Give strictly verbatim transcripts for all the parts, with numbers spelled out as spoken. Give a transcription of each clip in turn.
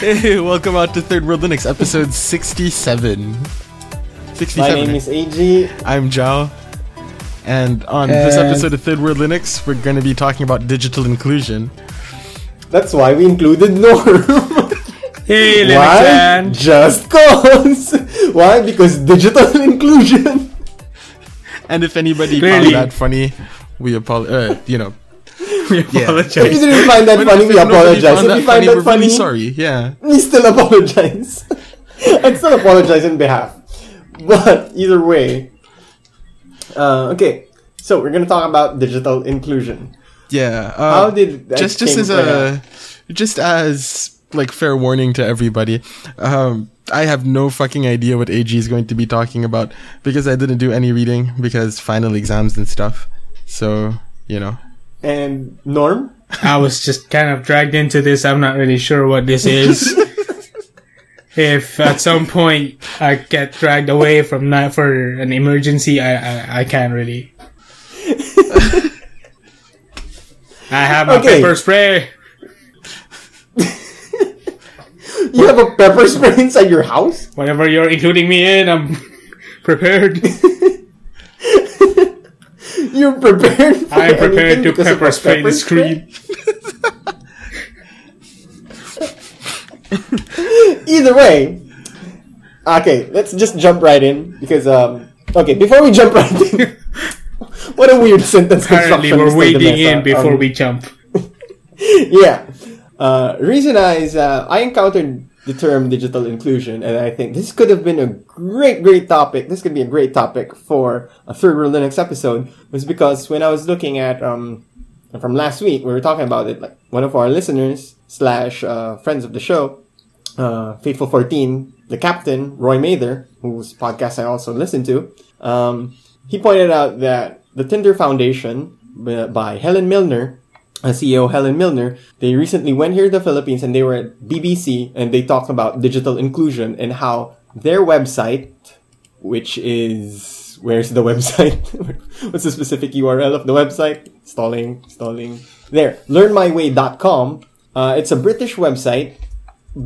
Hey, welcome out to Third World Linux, episode sixty-seven. sixty-seven. My name is A G. I'm Zhao. And on and this episode of Third World Linux, we're going to be talking about digital inclusion. That's why we included Norm. Hey, Linux why? And just cause. Why? Because digital inclusion. And if anybody really? Found that funny, we apologize. Uh, you know. We apologize. Yeah. If you didn't find that when, funny, we apologize. If you find that funny, really sorry. Yeah. We still apologize. I still apologize on behalf. But either way, uh, okay. So we're gonna talk about digital inclusion. Yeah. Uh, How did that just just as a out? just as like fair warning to everybody, um, I have no fucking idea what A G is going to be talking about because I didn't do any reading because final exams and stuff. So you know. And Norm? I was just kind of dragged into this. I'm not really sure what this is. If at some point I get dragged away from that for an emergency, I I, I can't really. I have my okay. pepper spray. You have a pepper spray inside your house? Whatever you're including me in, I'm prepared. You're prepared for I'm prepared to pepper spray the screen. Either way, okay, let's just jump right in because um okay, before we jump right in, what a weird sentence construction. Apparently we're wading in before um, we jump. Yeah. Uh reason is uh, I encountered the term digital inclusion, and I think this could have been a great, great topic. This could be a great topic for a Third World Linux episode, was because when I was looking at, um, from last week, we were talking about it, like one of our listeners slash uh, friends of the show, uh, Faithful fourteen, the captain, Roy Mather, whose podcast I also listen to, um, he pointed out that the Tinder Foundation by Helen Milner, C E O Helen Milner, they recently went here to the Philippines and they were at B B C and they talked about digital inclusion and how their website, which is, where's the website? What's the specific U R L of the website? Stalling, stalling. There, learn my way dot com. Uh, it's a British website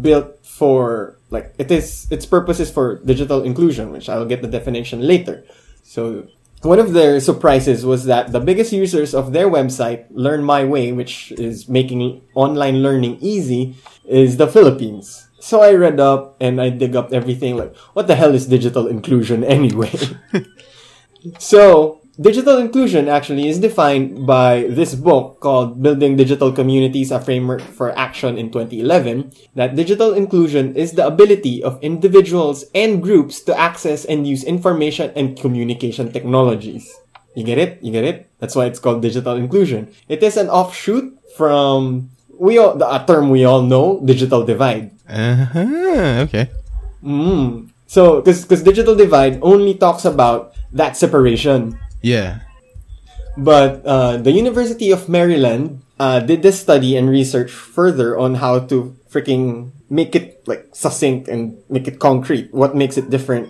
built for, like, it is, its purpose is for digital inclusion, which I'll get the definition later. So, one of their surprises was that the biggest users of their website, Learn My Way, which is making online learning easy, is the Philippines. So I read up and I dig up everything like, what the hell is digital inclusion anyway? So, digital inclusion actually is defined by this book called Building Digital Communities, A Framework for Action in twenty eleven, that digital inclusion is the ability of individuals and groups to access and use information and communication technologies. You get it? You get it? That's why it's called digital inclusion. It is an offshoot from we all, a term we all know, digital divide. Uh-huh, okay. Mm. So, because because digital divide only talks about that separation. Yeah. But uh, the University of Maryland uh, did this study and research further on how to freaking make it like succinct and make it concrete. What makes it different?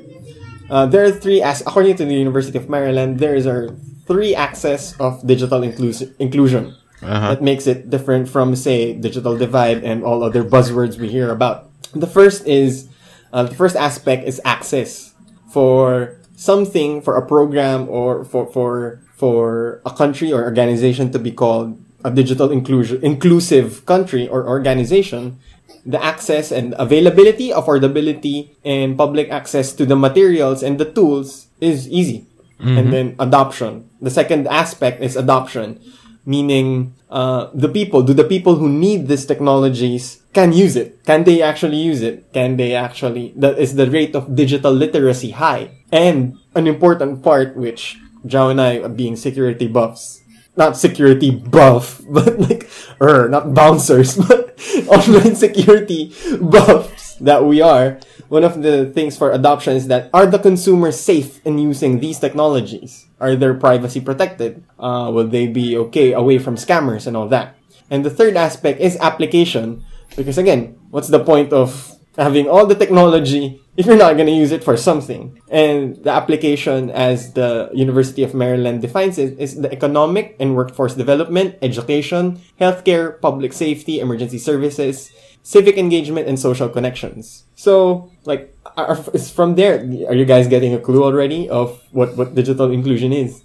Uh, there are three, as according to the University of Maryland, there is are three axes of digital inclus- inclusion uh-huh. that makes it different from, say, digital divide and all other buzzwords we hear about. The first is uh, the first aspect is access for something, for a program or for for for a country or organization to be called a digital inclusion inclusive country or organization, the access and availability, affordability, and public access to the materials and the tools is easy. Mm-hmm. And then adoption. The second aspect is adoption, meaning uh, the people, do the people who need these technologies can use it? Can they actually use it? Can they actually, that is the rate of digital literacy high? And an important part, which Zhao and I, being security buffs, not security buff, but like, er, not bouncers, but online security buffs that we are, one of the things for adoption is that, are the consumers safe in using these technologies? Are their privacy protected? Uh, will they be okay away from scammers and all that? And the third aspect is application, because again, what's the point of having all the technology if you're not going to use it for something? And the application, as the University of Maryland defines it, is the economic and workforce development, education, healthcare, public safety, emergency services, civic engagement, and social connections. So, like, are, it's from there. Are you guys getting a clue already of what, what digital inclusion is?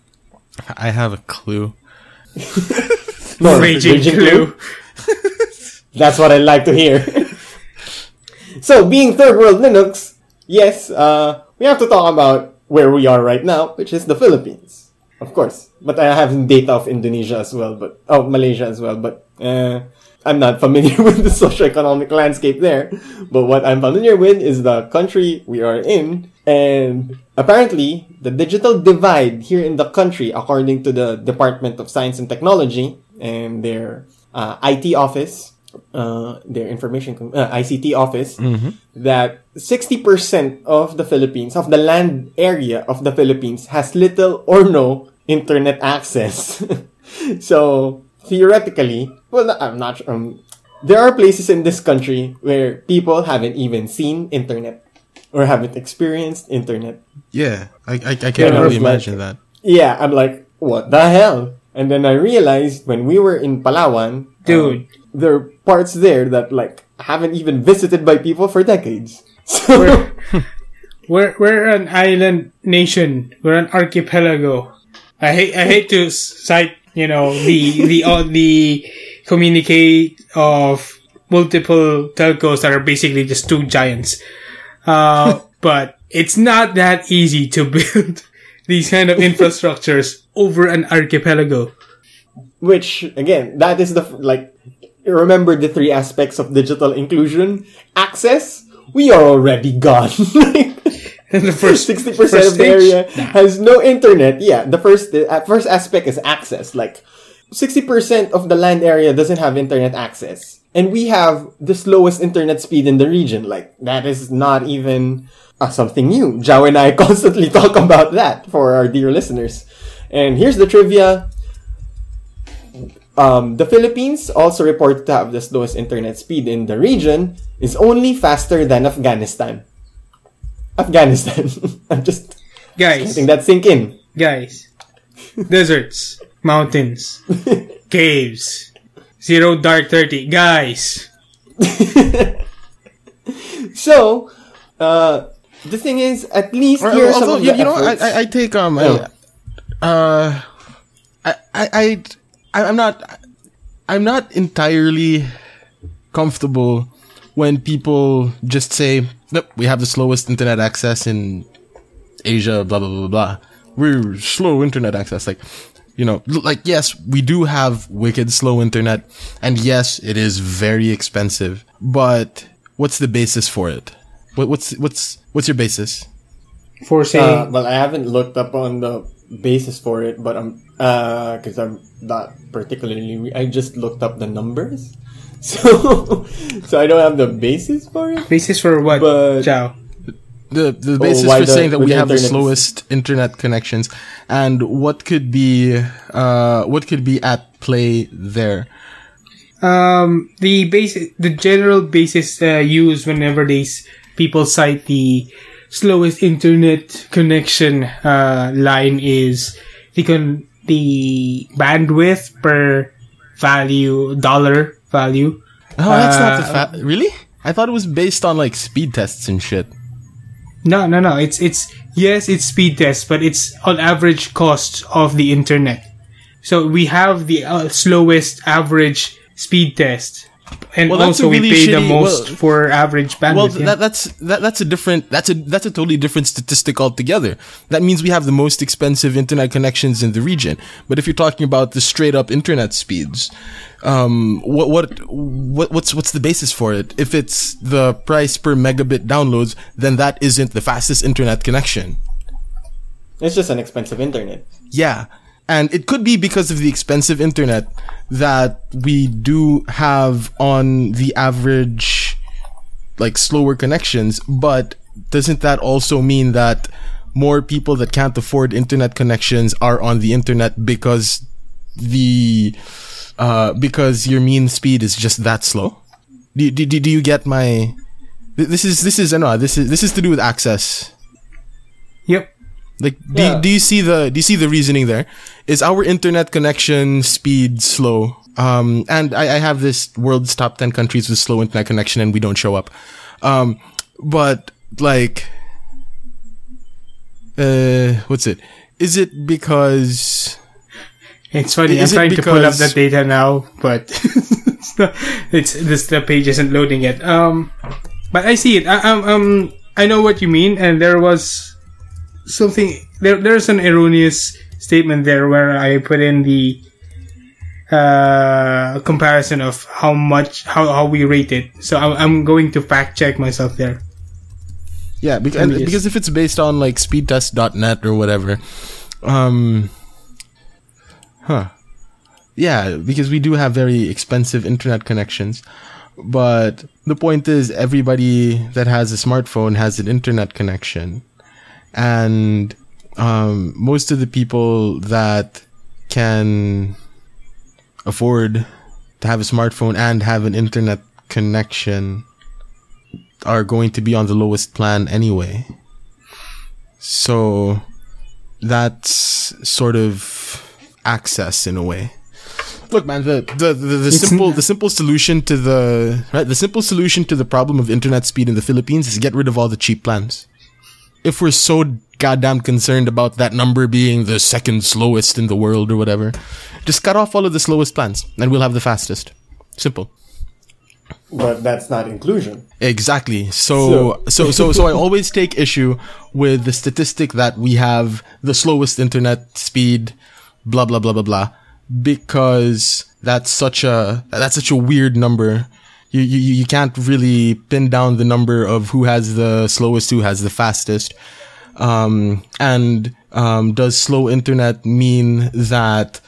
I have a clue. no, raging, raging clue. clue. That's what I like to hear. So, being Third World Linux, yes, uh, we have to talk about where we are right now, which is the Philippines, of course. But I have data of Indonesia as well, but oh, Malaysia as well, but uh, I'm not familiar with the socioeconomic landscape there. But what I'm familiar with is the country we are in, and apparently, the digital divide here in the country, according to the Department of Science and Technology and their uh, I T office, Uh, their information, com- uh, I C T office, mm-hmm. that sixty percent of the Philippines, of the land area of the Philippines, has little or no internet access. So, theoretically, well, I'm not sure. Um, there are places in this country where people haven't even seen internet or haven't experienced internet. Yeah, I, I, I can't really imagine that. Yeah, I'm like, what the hell? And then I realized when we were in Palawan, dude, um, there are parts there that like haven't even visited by people for decades. So we're, we're we're an island nation. We're an archipelago. I hate I hate to cite you know the the uh, the communicate of multiple telcos that are basically just two giants. Uh, but it's not that easy to build these kind of infrastructures over an archipelago. Which, again, that is the, like, remember the three aspects of digital inclusion. Access, we are already gone. The first sixty percent first of the area nah. has no internet. Yeah, the first, uh, first aspect is access. Like, sixty percent of the land area doesn't have internet access. And we have the slowest internet speed in the region. Like, that is not even... Uh, something new. Jao and I constantly talk about that for our dear listeners. And here's the trivia. Um, the Philippines, also reported to have the slowest internet speed in the region, is only faster than Afghanistan. Afghanistan. I'm just... Guys. Letting that sink in. Guys. Deserts. Mountains. Caves. Zero dark thirty. Guys. So, uh... the thing is, at least or, here are some of you, the you know, I, I take um, yeah. I, uh, I, I, I, I'm not, I'm not entirely comfortable when people just say, "Nope, we have the slowest internet access in Asia." Blah blah blah blah. We're slow internet access, like you know, like yes, we do have wicked slow internet, and yes, it is very expensive. But what's the basis for it? What, what's what's What's your basis for saying? Uh, well, I haven't looked up on the basis for it, but I'm because uh, I'm not particularly. Re- I just looked up the numbers, so so I don't have the basis for it. Basis for what? But Ciao. The the basis oh, for the, saying that we have the slowest internet connections, and what could be uh, what could be at play there. Um, the basis, the general basis uh, used whenever they. S- People cite the slowest internet connection uh, line is the con- the bandwidth per value dollar value. Oh, that's uh, not the fa- really? I thought it was based on like speed tests and shit. No, no, no. It's it's yes, it's speed tests, but it's on average cost of the internet. So we have the uh, slowest average speed test. And well, also, really we pay shitty, the most well, for average bandwidth. Well, yeah. that, that's that, that's a different that's a that's a totally different statistic altogether. That means we have the most expensive internet connections in the region. But if you're talking about the straight up internet speeds, um, what what what what's what's the basis for it? If it's the price per megabit downloads, then that isn't the fastest internet connection. It's just an expensive internet. Yeah. And it could be because of the expensive internet that we do have on the average, like, slower connections. But doesn't that also mean that more people that can't afford internet connections are on the internet because the, uh, because your mean speed is just that slow? Do, do, do you get my, this is, this is, I know, this is, this is to do with access. Yep. Like, do, yeah. do you see the do you see the reasoning there? Is our internet connection speed slow Um, and I, I have this world's top ten countries with slow internet connection, and we don't show up. Um, but like, uh, what's it? Is it because? It's funny. I'm trying to pull up that data now, but it's not, it's this the page isn't loading yet. Um, but I see it. I, um, um, I know what you mean, and there was something. There, there's an erroneous statement there where I put in the uh comparison of how much how, how we rate it. So I'm, I'm going to fact check myself there. Yeah, because and, because if it's based on like speedtest dot net or whatever, um. Huh. Yeah, because we do have very expensive internet connections. But the point is, everybody that has a smartphone has an internet connection. And um, most of the people that can afford to have a smartphone and have an internet connection are going to be on the lowest plan anyway. So that's sort of access in a way. Look, man, the the, the, the simple the simple solution to the right the simple solution to the problem of internet speed in the Philippines is to get rid of all the cheap plans. If we're so goddamn concerned about that number being the second slowest in the world or whatever, just cut off all of the slowest plans and we'll have the fastest. Simple. But that's not inclusion. Exactly. So, so, so, so, so I always take issue with the statistic that we have the slowest internet speed, blah blah blah blah blah, because that's such a that's such a weird number. You you you can't really pin down the number of who has the slowest, who has the fastest. Um, and um, does slow internet mean that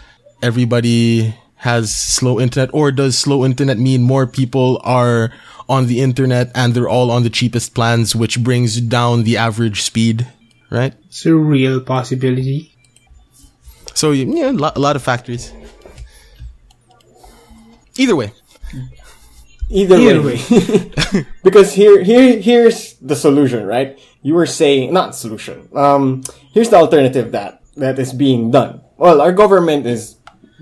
everybody has slow internet, or does slow internet mean more people are on the internet and they're all on the cheapest plans, which brings down the average speed? Right? It's a real possibility. So, yeah, a lot of factors. Either way. Either, Either way. way. Because here, here, here's the solution, right? You were saying, not solution. Um, here's the alternative that, that is being done. Well, our government is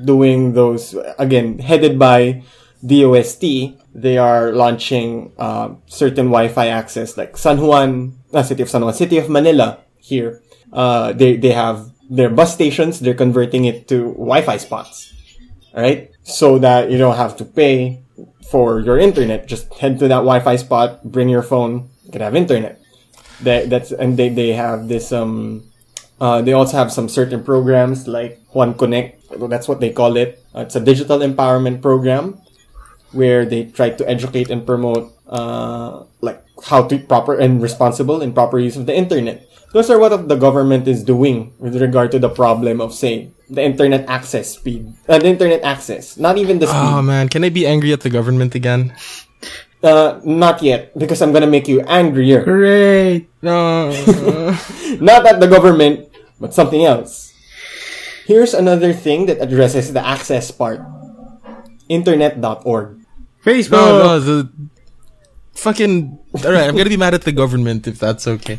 doing those, again, headed by D O S T. They are launching, uh, certain Wi-Fi access, like San Juan, uh, City of San Juan, City of Manila here. Uh, they, they have their bus stations, they're converting it to Wi-Fi spots, right? So that you don't have to pay for your internet. Just head to that Wi-Fi spot, bring your phone, you can have internet. That, that's and they, they have this um uh they also have some certain programs like Juan Connect. That's what they call it. Uh, it's a digital empowerment program where they try to educate and promote uh like how to proper and responsible and proper use of the internet. Those are what the government is doing with regard to the problem of, say, the internet access speed. Uh, the internet access, not even the speed. Oh, man. Can I be angry at the government again? Uh, not yet, because I'm going to make you angrier. Great. No. Not at the government, but something else. Here's another thing that addresses the access part. internet dot org. Facebook. No, no, the fucking... All right, I'm going to be mad at the government if that's okay.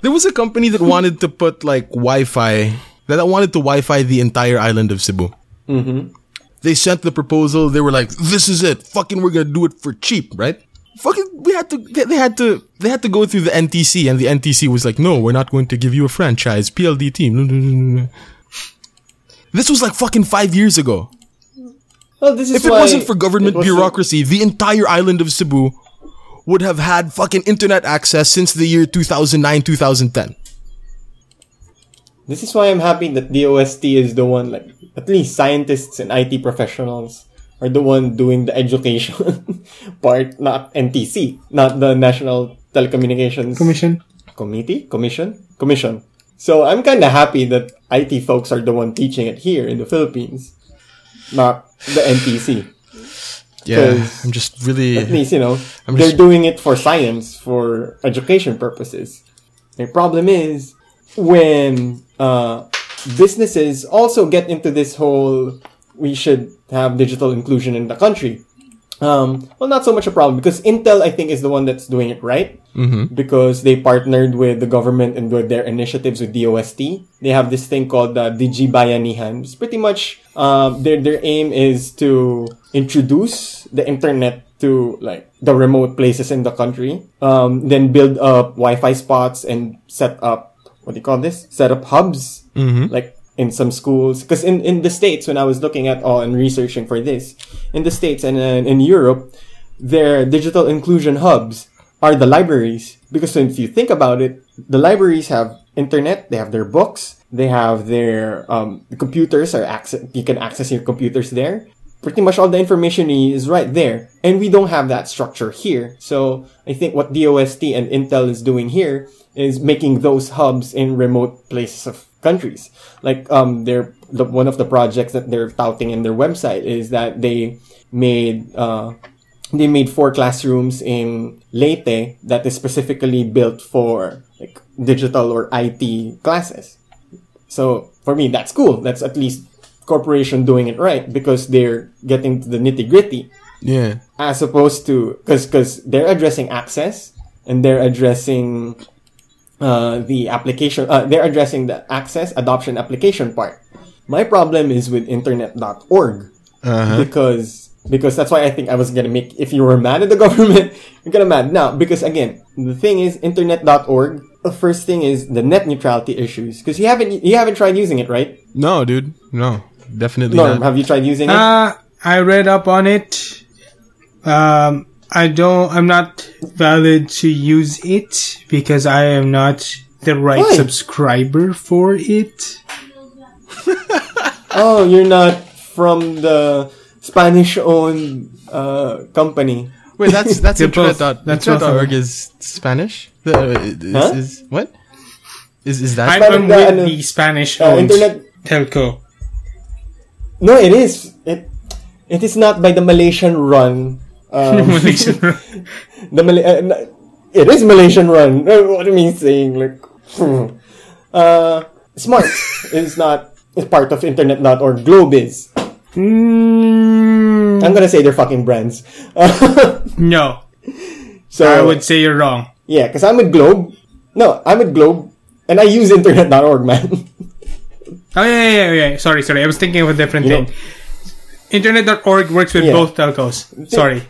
There was a company that wanted to put like Wi-Fi, that wanted to Wi-Fi the entire island of Cebu. Mm-hmm. They sent the proposal. They were like, "This is it. Fucking, we're gonna do it for cheap, right?" Fucking, we had to. They had to. They had to go through the N T C, and the N T C was like, "No, we're not going to give you a franchise. P L D T." This was like fucking five years ago. Well, this is if it wasn't for government bureaucracy, the entire island of Cebu would have had fucking internet access since the year two thousand nine, two thousand ten. This is why I'm happy that D O S T is the one, like, at least scientists and I T professionals are the one doing the education part, not N T C, not the National Telecommunications Commission. Committee? Commission? Commission. So I'm kind of happy that I T folks are the one teaching it here in the Philippines, not the N T C. Yeah, I'm just really... At least, you know, I'm they're just... doing it for science, for education purposes. The problem is when uh, businesses also get into this whole we should have digital inclusion in the country. Um, well, not so much a problem because Intel, I think, is the one that's doing it right mm-hmm. because they partnered with the government and with their initiatives with D O S T. They have this thing called uh, Digibayanihan. It's pretty much uh, their their aim is to introduce the internet to like the remote places in the country, um, then build up Wi-Fi spots and set up what do you call this? Set up hubs mm-hmm. like. In some schools, because in, in the States, when I was looking at all oh, and researching for this, in the States and uh, in Europe, their digital inclusion hubs are the libraries. Because if you think about it, the libraries have internet, they have their books, they have their um, computers, are access, you can access your computers there. Pretty much all the information is right there. And we don't have that structure here. So I think what D O S T and Intel is doing here is making those hubs in remote places of countries. Like, um, they're, the, one of the projects that they're touting in their website is that they made, uh, they made four classrooms in Leyte that is specifically built for, like, digital or I T classes. So, for me, that's cool. That's at least corporation doing it right because they're getting to the nitty-gritty. Yeah. As opposed to, cause, cause they're addressing access and they're addressing Uh, the application, uh, they're addressing the access, adoption, application part. My problem is with internet dot org uh-huh. because, because that's why I think I was gonna make, if you were mad at the government, you're gonna mad now. Because again, the thing is, internet dot org, the first thing is the net neutrality issues. Cause you haven't, you haven't tried using it, right? No, dude. No, definitely no, not. Have you tried using uh, it? I read up on it. Um, I don't, I'm not valid to use it because I am not the right Why? subscriber for it. Oh, you're not from the Spanish-owned uh, company. Wait, that's that's internet. Both, that's internet dot org is Spanish? The, is, huh? is, is what? Is is that? I'm from the, the Spanish-owned uh, internet telco. No, it is. It it is not by the Malaysian-run. Um, Malaysian run. The Mal- uh, it is Malaysian run. What do you mean saying like? uh, Smart is not is part of internet dot org. Globe is. Mm. I'm gonna say they're fucking brands. No, so I would say you're wrong. Yeah, because I'm at Globe. No, I'm at Globe, and I use internet dot org, man. Oh yeah, yeah, yeah. Sorry, sorry. I was thinking of a different you thing. Know, internet dot org works with yeah. both telcos. Sorry.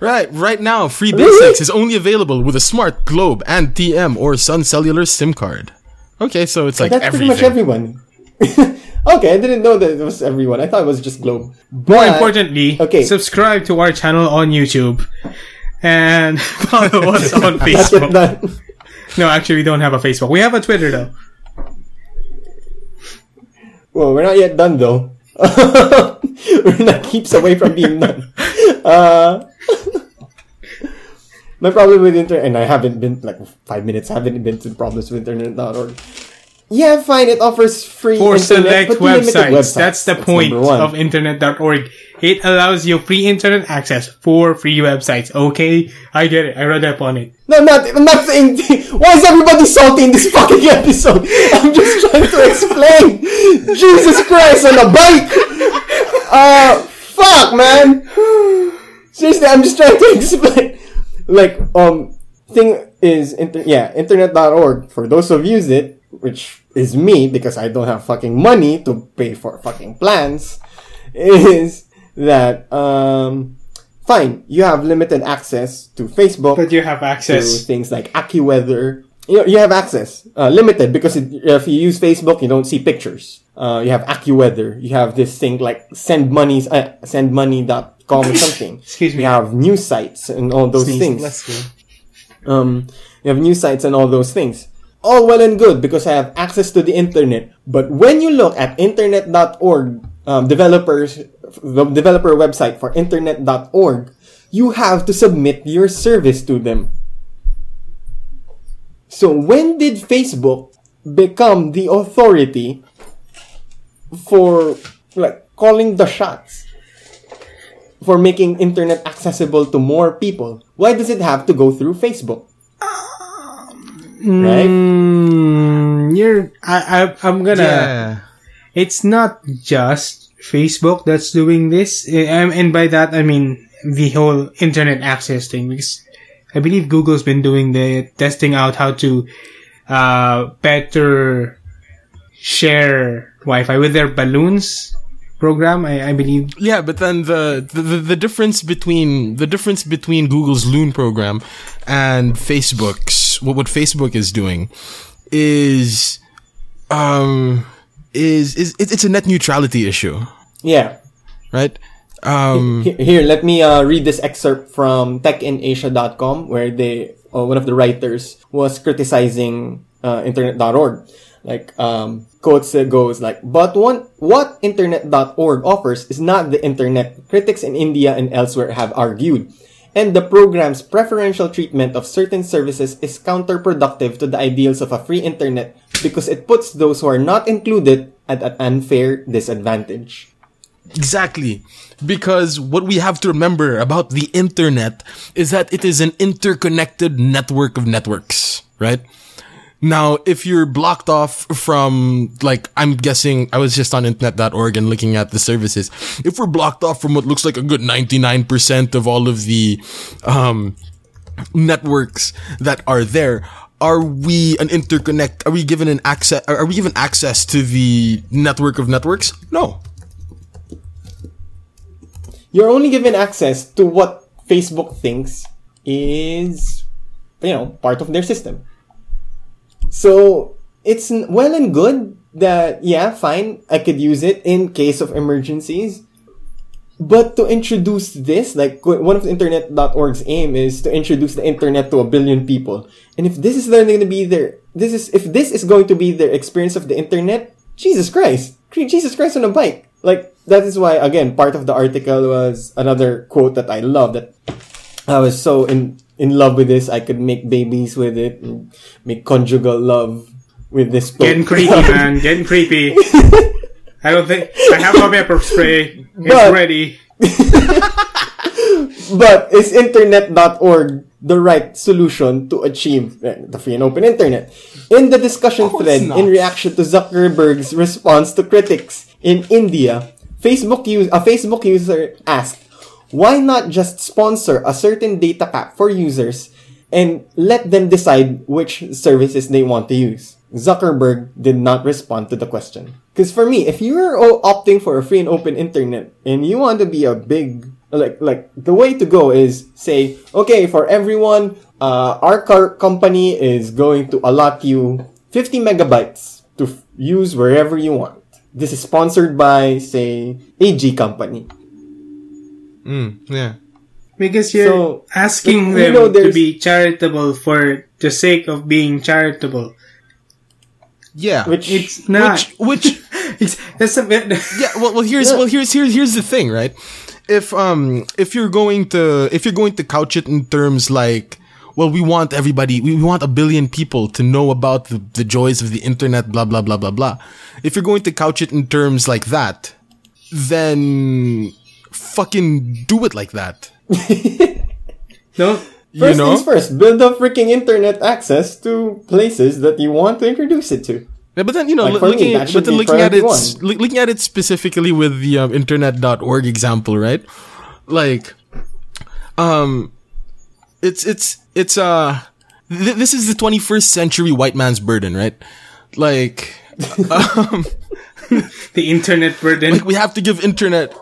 Right, right now, Free Basics is only available with a Smart, Globe, and T M or Sun Cellular SIM card. Okay, so it's like that's everything. That's pretty much everyone. Okay, I didn't know that it was everyone. I thought it was just Globe. But, more importantly, okay. subscribe to our channel on YouTube and follow us on Facebook. That's it, no, actually, we don't have a Facebook. We have a Twitter, though. Well, we're not yet done, though. We're not keeps away from being done. Uh... My problem with internet, and I haven't been, like, five minutes, I haven't been to problems with internet dot org. Yeah, fine, it offers free for internet, select websites. websites. That's the That's point of internet dot org. It allows you free internet access for free websites, okay? I get it, I read up on it. No, I'm not, I'm not saying, why is everybody salty in this fucking episode? I'm just trying to explain. Jesus Christ, on a bike! Uh, fuck, man! Seriously, I'm just trying to explain. Like, um, thing is, inter- yeah, internet dot org, for those who've used it, which is me, because I don't have fucking money to pay for fucking plans, is that, um, fine, you have limited access to Facebook. But you have access to things like AccuWeather. You, you have access. Uh, limited, because it, if you use Facebook, you don't see pictures. Uh, you have AccuWeather. You have this thing like send money, uh, send money dot com. Or something. Excuse me. You have news sites and all those Sneeze. things. Let's go. Um, you have news sites and all those things. All well and good because I have access to the internet. But when you look at internet dot org, um, developers, the developer website for internet dot org, you have to submit your service to them. So when did Facebook become the authority for like calling the shots? For making internet accessible to more people, why does it have to go through Facebook? Um, right? You're. I. I I'm gonna. Yeah. It's not just Facebook that's doing this, and by that I mean the whole internet access thing, because I believe Google's been doing the testing out how to uh, better share Wi-Fi with their balloons program, I, I believe. Yeah, but then the, the, the difference between the difference between Google's Loon program and Facebook's, what what Facebook is doing, is um is is it's a net neutrality issue. Yeah. Right. Um, here, here, let me uh, read this excerpt from tech in asia dot com, where they, uh, one of the writers was criticizing uh, internet dot org. Like, um, quotes that goes like, but one, what internet dot org offers is not the internet critics in India and elsewhere have argued. And the program's preferential treatment of certain services is counterproductive to the ideals of a free internet because it puts those who are not included at an unfair disadvantage. Exactly. Because what we have to remember about the internet is that it is an interconnected network of networks, right? Now, if you're blocked off from, like, I'm guessing, I was just on internet dot org and looking at the services. If we're blocked off from what looks like a good ninety-nine percent of all of the um networks that are there, are we an interconnect? Are we given an access? Are we given access to the network of networks? No. You're only given access to what Facebook thinks is, you know, part of their system. So it's well and good that, yeah, fine, I could use it in case of emergencies. But to introduce this, like, one of the internet dot org's aim is to introduce the internet to a billion people. And if this is going to be their, this is, if this is going to be their experience of the internet, Jesus Christ, Jesus Christ on a bike. Like, that is why, again, part of the article was another quote that I love, that I was so in, in love with this, I could make babies with it, and make conjugal love with this. Getting creepy, man. Getting creepy. I don't think, I have my pepper spray. It's but, ready. But is internet dot org the right solution to achieve the free and open internet? In the discussion thread, in reaction to Zuckerberg's response to critics, in India, Facebook use, a Facebook user asked, why not just sponsor a certain data pack for users and let them decide which services they want to use? Zuckerberg did not respond to the question. Because for me, if you're opting for a free and open internet and you want to be a big, like, like the way to go is say, okay, for everyone, uh, our car company is going to allot you fifty megabytes to f- use wherever you want. This is sponsored by, say, A G company. Mm, yeah. Because you're so, asking them you know, to be charitable for the sake of being charitable. Yeah. Which it's not. Which, which it's, that's a bit. Yeah. Well, well, here's, yeah. well, here's, here's, here's the thing, right? If, um, if you're going to, if you're going to couch it in terms like, well, we want everybody, we want a billion people to know about the, the joys of the internet, blah, blah, blah, blah, blah. If you're going to couch it in terms like that, then fucking do it like that. No? First you know? Things first, build up freaking internet access to places that you want to introduce it to. Yeah, but then, you know, like l- looking, me, at, but then looking at it, l- looking at it specifically with the um, internet dot org example, right? Like, um, It's, it's, it's, uh, th- this is the twenty-first century white man's burden, right? Like, um, the internet burden. Like, we have to give internet,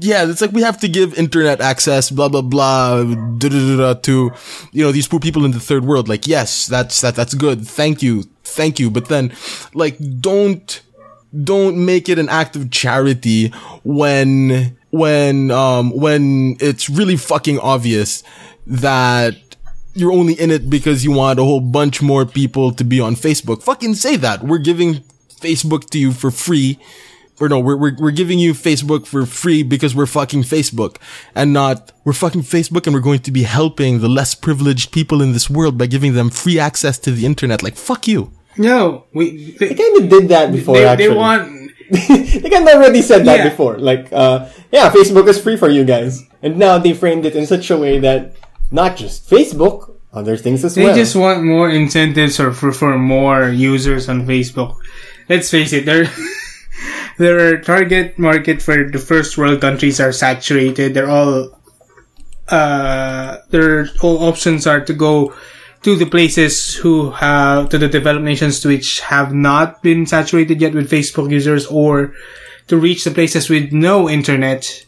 yeah, it's like we have to give internet access, blah, blah, blah, da, da, da, da, to, you know, these poor people in the third world. Like, yes, that's, that, that's good. Thank you. Thank you. But then, like, don't, don't make it an act of charity when, when, um, when it's really fucking obvious that you're only in it because you want a whole bunch more people to be on Facebook. Fucking say that. We're giving Facebook to you for free. Or no, we're, we're, we're giving you Facebook for free because we're fucking Facebook, and not we're fucking Facebook and we're going to be helping the less privileged people in this world by giving them free access to the internet. Like, fuck you. No, we, they, they kind of did that before, they, actually. They want, they kind of already said that yeah. before. Like, uh, yeah, Facebook is free for you guys. And now they framed it in such a way that not just Facebook, other things as they well. They just want more incentives or for, for more users on Facebook. Let's face it, their their target market for the first world countries are saturated. They're all uh, their all options are to go to the places who have, to the developed nations which have not been saturated yet with Facebook users, or to reach the places with no internet.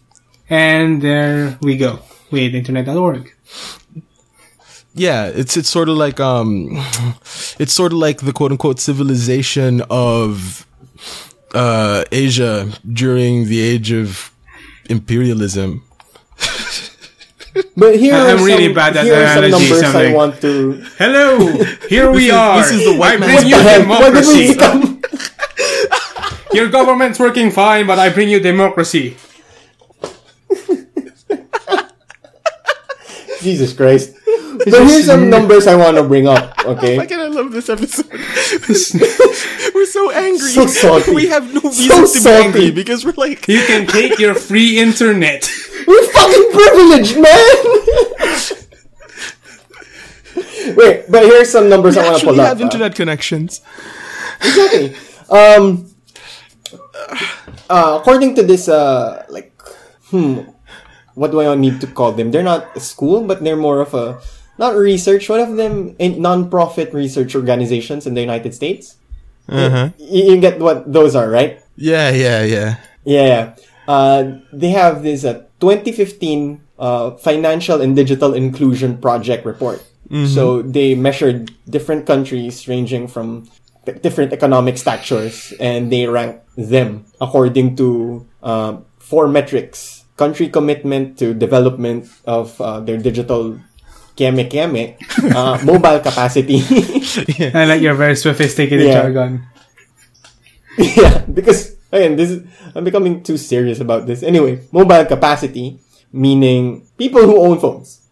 And there we go with internet dot org. Yeah, it's it's sort of like um, it's sort of like the quote unquote civilization of uh, Asia during the age of imperialism. But here I'm are really some, bad at here are some numbers something. I want to. Hello, here we are. This is the white man. I bring you democracy. Your government's working fine, but I bring you democracy. Jesus Christ. But here's some numbers I want to bring up, okay? Why can I love this episode? We're so angry. So salty. We have no reason so to be angry because we're like... You can take your free internet. We're fucking privileged, man! Wait, but here's some numbers we I want to pull up. We have internet uh, connections. Exactly. Um, uh, according to this, uh, like, hmm... what do I need to call them? They're not a school, but they're more of a... Not research. One of them in non-profit research organizations in the United States. Uh-huh. You, you get what those are, right? Yeah, yeah, yeah. Yeah. Uh, they have this uh, twenty fifteen uh, Financial and Digital Inclusion Project report. Mm-hmm. So they measured different countries ranging from p- different economic statures, and they ranked them according to uh, four metrics. Country commitment to development of uh, their digital keme keme, uh, mobile capacity. Yeah. I like your very sophisticated yeah. jargon. Yeah, because again, this is, I'm becoming too serious about this. Anyway, mobile capacity, meaning people who own phones,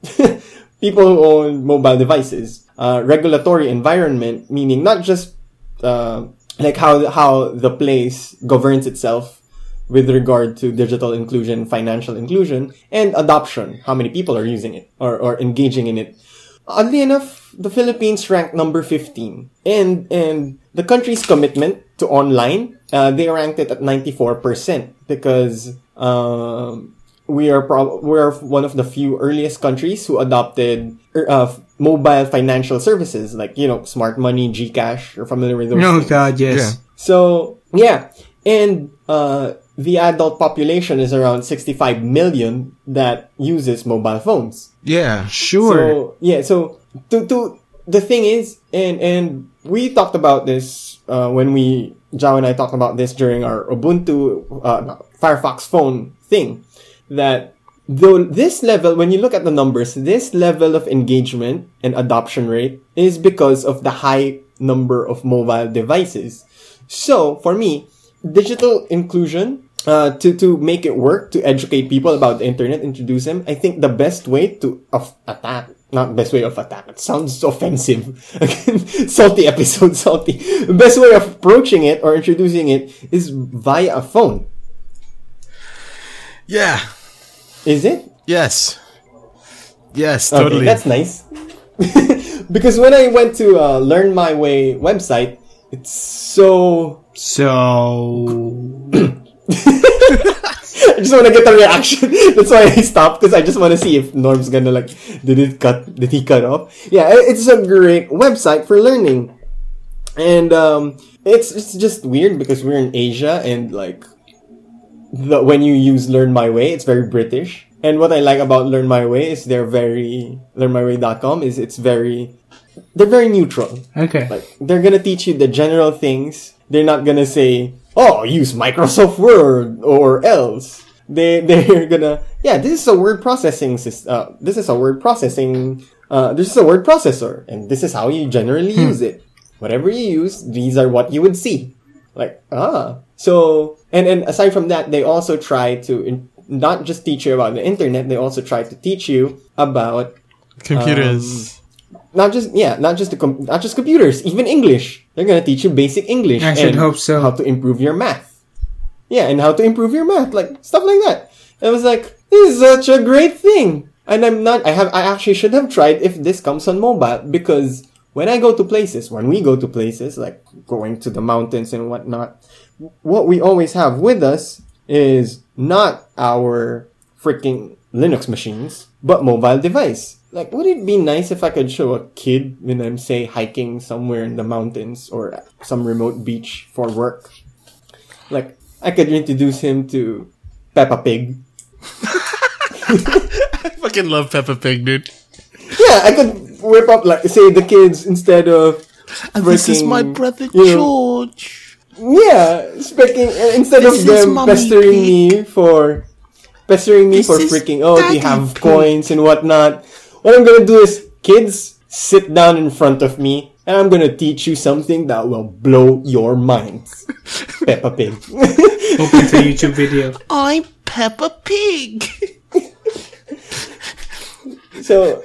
people who own mobile devices, uh, regulatory environment, meaning not just uh, like how how the place governs itself with regard to digital inclusion, financial inclusion, and adoption. How many people are using it or, or engaging in it? Oddly enough, the Philippines ranked number fifteen. And, and the country's commitment to online, uh, they ranked it at ninety-four percent because, um, we are prob- we're one of the few earliest countries who adopted, uh, mobile financial services, like, you know, Smart Money, GCash. You're familiar with those? No, things. God, yes. Yeah. So, yeah. And, uh, the adult population is around sixty-five million that uses mobile phones. Yeah, sure. So, yeah, so to, to, the thing is, and, and we talked about this, uh, when we, Jao and I talked about this during our Ubuntu, uh, no, Firefox phone thing, that though this level, when you look at the numbers, this level of engagement and adoption rate is because of the high number of mobile devices. So for me, digital inclusion, Uh, to, to make it work, to educate people about the internet, introduce them, I think the best way to of attack, not best way of attack, it sounds offensive. Salty episode, salty. The best way of approaching it or introducing it is via a phone. Yeah. Is it? Yes. Yes, totally. Okay, that's nice. Because when I went to uh, Learn My Way website, it's so... So... I just want to get the reaction. That's why I stopped, because I just want to see if Norm's gonna like, did it cut? Did he cut off? Yeah, it's a great website for learning, and um, it's it's just weird because we're in Asia, and like the, when you use Learn My Way, it's very British. And what I like about Learn My Way is they're very learn my way dot com is it's very they're very neutral. Okay, like they're gonna teach you the general things. They're not gonna say, oh, use Microsoft Word or else. They, they're gonna, yeah, this is a word processing system. Uh, this is a word processing, uh, this is a word processor. And this is how you generally hmm. use it. Whatever you use, these are what you would see. Like, ah. So, and, and aside from that, they also try to in, not just teach you about the internet, they also try to teach you about computers. Um, Not just yeah, not just the com- not just computers, even English. They're gonna teach you basic English. I should and hope so. How to improve your math. Yeah, and how to improve your math, like stuff like that. And I was like, this is such a great thing. And I'm not. I have. I actually should have tried if this comes on mobile, because when I go to places, when we go to places like going to the mountains and whatnot, what we always have with us is not our freaking Linux machines. but mobile device. Like, would it be nice if I could show a kid when I'm, say, hiking somewhere in the mountains or some remote beach for work? Like, I could introduce him to Peppa Pig. I fucking love Peppa Pig, dude. Yeah, I could whip up, like, say, the kids instead of... And freaking, this is my brother George. Know, yeah, speaking, uh, instead this of them pestering Pig. me for... Pestering me this for freaking, oh, do you have Pig. coins and whatnot? What I'm gonna do is, kids, sit down in front of me, and I'm gonna teach you something that will blow your minds. Peppa Pig. Open to YouTube video. I'm Peppa Pig! So,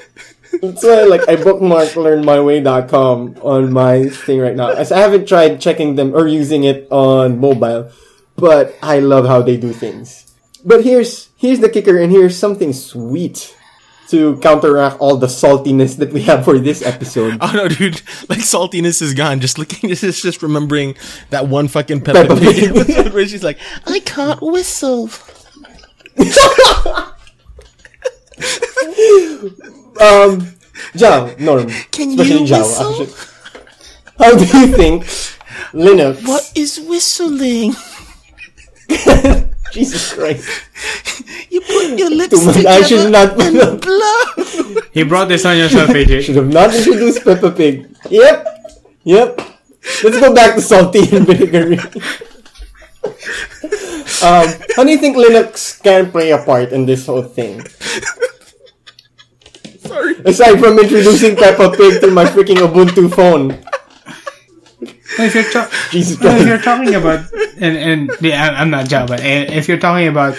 that's why, like, I bookmarked learn my way dot com on my thing right now. As I haven't tried checking them or using it on mobile, but I love how they do things. But here's here's the kicker, and here's something sweet to counteract all the saltiness that we have for this episode. Oh no, dude! Like, saltiness is gone. Just looking, this is just remembering that one fucking Peppa, Peppa Pig episode where she's like, "I can't whistle." um, Jao, Norm, can you Jao, whistle? Actually. How do you think Linux? What is whistling? Jesus Christ. You put your lips much, together I should not and up. blow. He brought this on yourself, A J. Should have not introduced Peppa Pig. Yep. Yep. Let's go back to salty and vinegary. um, how do you think Linux can play a part in this whole thing? Sorry. Aside from introducing Peppa Pig to my freaking Ubuntu phone. If you're, ta- if you're talking about, and, and yeah, I'm not Jao, but if you're talking about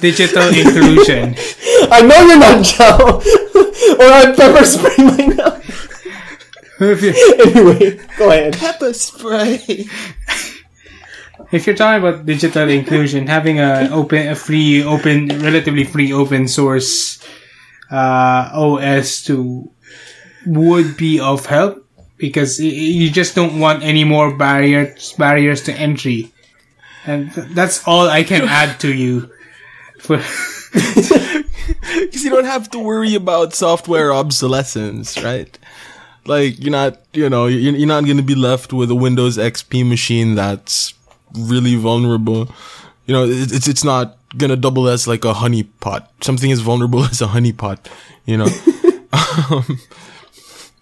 digital inclusion. I know you're not Jao, or I'd pepper spray right now. Anyway, go ahead. Pepper spray. If you're talking about digital inclusion, having a open, a free, open, relatively free open source uh, O S to would be of help. Because you just don't want any more barriers barriers to entry, and th- that's all I can add to you. Because you don't have to worry about software obsolescence, right? Like, you're not, you know, you're, you're not going to be left with a Windows X P machine that's really vulnerable. You know, it, it's it's not going to double as like a honeypot. Something as vulnerable as a honeypot, you know. um,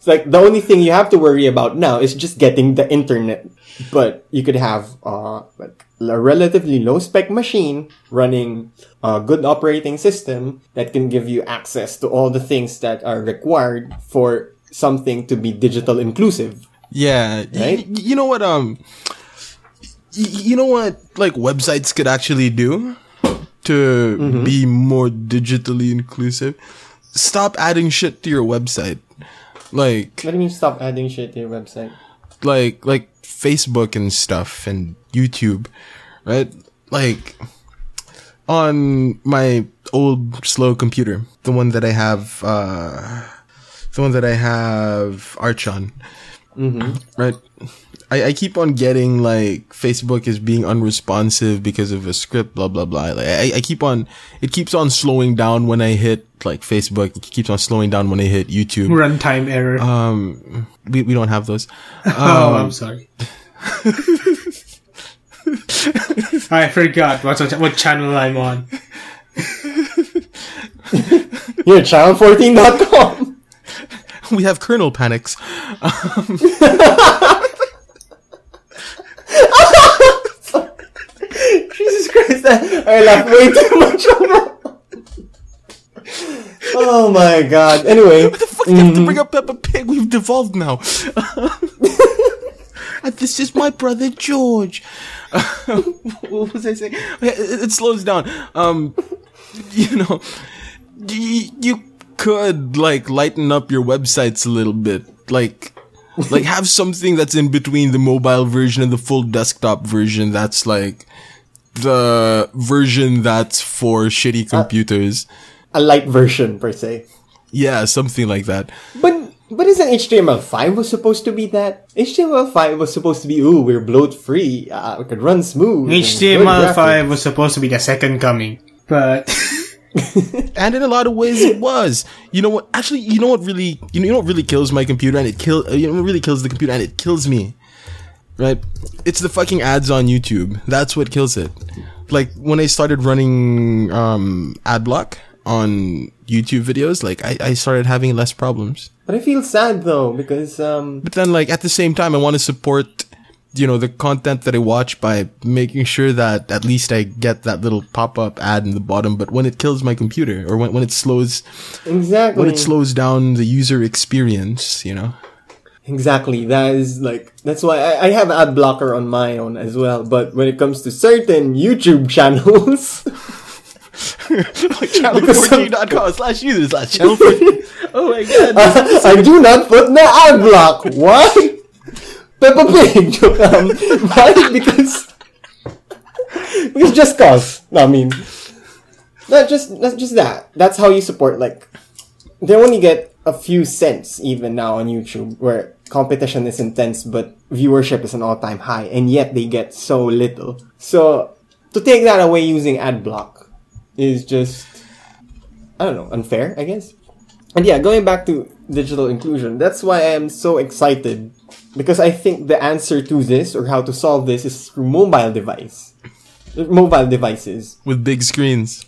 Like, the only thing you have to worry about now is just getting the internet. But you could have uh, like a relatively low-spec machine running a good operating system that can give you access to all the things that are required for something to be digital inclusive. Yeah. Right? Y- you know what? Um, y- you know what, like, websites could actually do to mm-hmm. be more digitally inclusive? Stop adding shit to your website. Like, what do you mean stop adding shit to your website? Like, like Facebook and stuff and YouTube, right? Like, on my old slow computer, the one that I have, uh, the one that I have Arch on, mm-hmm. right? I, I keep on getting like Facebook is being unresponsive because of a script, blah blah blah. Like, I, I keep on, it keeps on slowing down when I hit like Facebook. It keeps on slowing down when I hit YouTube. Runtime error. Um, we we don't have those. Um, oh, I'm sorry. I forgot what what channel I'm on. You're channel fourteen dot com. We have kernel panics. Um, Jesus Christ, I laughed way too much on that. Oh my god. Anyway. What the fuck? Mm-hmm. You have to bring up Peppa Pig. We've devolved now. And this is my brother George. Uh, what was I saying? It, it slows down. Um, you know, you, you could, like, lighten up your websites a little bit. Like... like, have something that's in between the mobile version and the full desktop version that's, like, the version that's for shitty computers. Uh, a light version, per se. Yeah, something like that. But but isn't H T M L five was supposed to be that? H T M L five was supposed to be, ooh, we're bloat-free, uh, we could run smooth. H T M L five was supposed to be the second coming, but... And in a lot of ways it was. You know what, actually, you know what really, you know, you know what really kills my computer and it kill, you know, it really kills the computer and it kills me, right? It's the fucking ads on YouTube. That's what kills it. Like when I started running, um, ad block on YouTube videos, like I, I started having less problems. But I feel sad though, because, um, but then like at the same time, I want to support, you know, the content that I watch by making sure that at least I get that little pop-up ad in the bottom. But when it kills my computer, or when, when it slows, exactly, when it slows down the user experience, you know, exactly. That is like, that's why I, I have ad blocker on my own as well. But when it comes to certain YouTube channels, like channel fourteen dot com slash users slash channel fourteen. Oh my god! Uh, I do not put no ad block. Why? Peppa Pig. Um, why? Because because just cause. No, I mean, not just not just that. That's how you support. Like, they only get a few cents even now on YouTube, where competition is intense, but viewership is an all-time high, and yet they get so little. So to take that away using ad block is just, I don't know, unfair, I guess. And yeah, going back to digital inclusion, that's why I am so excited. Because I think the answer to this, or how to solve this, is through mobile device. Mobile devices. With big screens.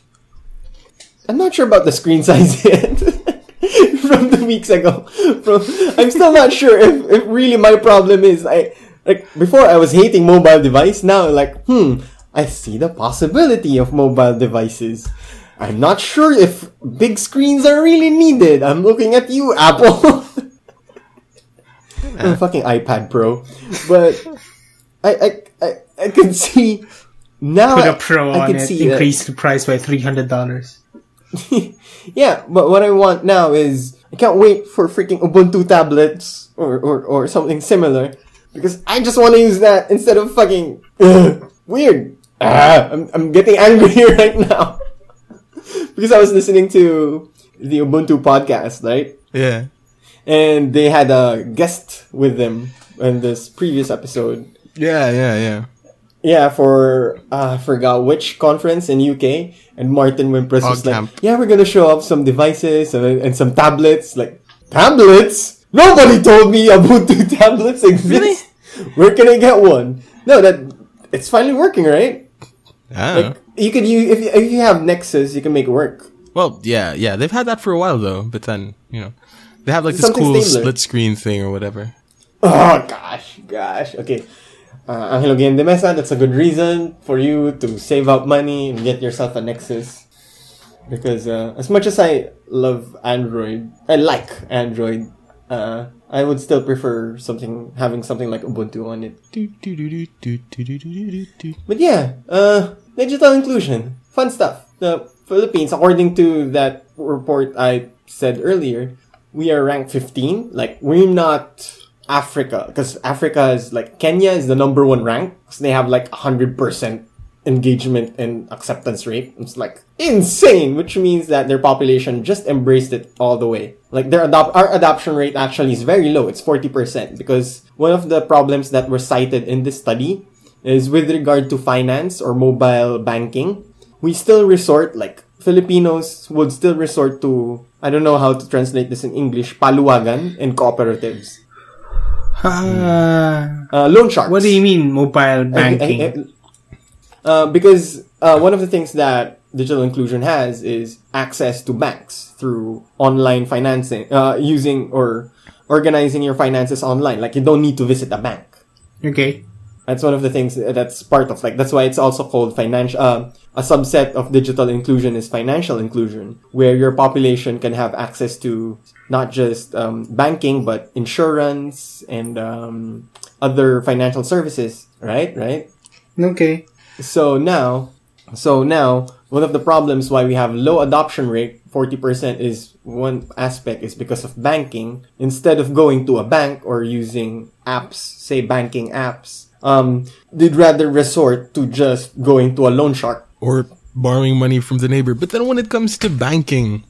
I'm not sure about the screen size yet. From the weeks ago. From, I'm still not sure if, if really my problem is, I, like, before I was hating mobile device, now like, hmm, I see the possibility of mobile devices. I'm not sure if big screens are really needed. I'm looking at you, Apple. I'm a fucking iPad Pro, but I I I, I can see now. Put a Pro I, I on it, increase that. The price by three hundred dollars. Yeah, but what I want now is I can't wait for freaking Ubuntu tablets or or, or something similar, because I just want to use that instead of fucking uh, weird. Uh, I'm I'm getting angry right now because I was listening to the Ubuntu podcast, right? Yeah. And they had a guest with them in this previous episode. Yeah, yeah, yeah. Yeah, for, uh, I forgot which conference in U K. And Martin Wimpress All was camp. like, yeah, we're going to show off some devices and, and some tablets. Like, tablets? Nobody told me Ubuntu tablets exist. Really? Where can I get one? No, that it's finally working, right? I don't like, know. You could use, if, if you have Nexus, you can make it work. Well, yeah, yeah. They've had that for a while, though. But then, you know. They have like this Something cool similar. split screen thing or whatever. Oh gosh, gosh. Okay. Uh, Angelo Game de Mesa, that's a good reason for you to save up money and get yourself a Nexus. Because uh, as much as I love Android, I like Android, uh, I would still prefer something having something like Ubuntu on it. But yeah, uh, digital inclusion. Fun stuff. The Philippines, according to that report I said earlier, we are ranked fifteen. Like, we're not Africa. Because Africa is, like, Kenya is the number one rank. So they have, like, one hundred percent engagement and acceptance rate. It's, like, insane. Which means that their population just embraced it all the way. Like, their adop- our adoption rate actually is very low. It's forty percent. Because one of the problems that were cited in this study is with regard to finance or mobile banking. We still resort, like, Filipinos would still resort to, I don't know how to translate this in English, paluwagan and cooperatives. Uh, uh, loan sharks. What do you mean, mobile banking? Uh, uh, because uh, one of the things that digital inclusion has is access to banks through online financing, uh, using or organizing your finances online. Like, you don't need to visit a bank. Okay. That's one of the things that's part of, like, that's why it's also called financial, uh, a subset of digital inclusion is financial inclusion, where your population can have access to not just, um, banking, but insurance and, um, other financial services, right? Right? Okay. So now, so now, one of the problems why we have low adoption rate, forty percent is one aspect is because of banking. Instead of going to a bank or using apps, say banking apps, Um, they'd rather resort to just going to a loan shark. Or borrowing money from the neighbor. But then when it comes to banking,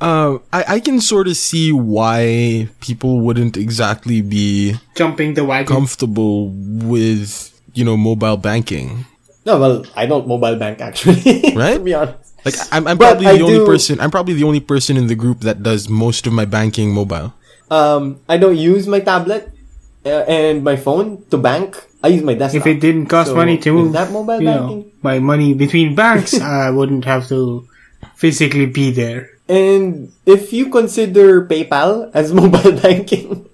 uh, I, I can sort of see why people wouldn't exactly be jumping the wagon, comfortable with, you know, mobile banking. No, well, I don't mobile bank, actually. Right? To be honest. Like I'm, I'm probably the do, only person. I'm probably the only person in the group that does most of my banking mobile. Um, I don't use my tablet and my phone to bank. I use my desktop. If it didn't cost so money to move that mobile banking, know, my money between banks, I wouldn't have to physically be there. And if you consider PayPal as mobile banking,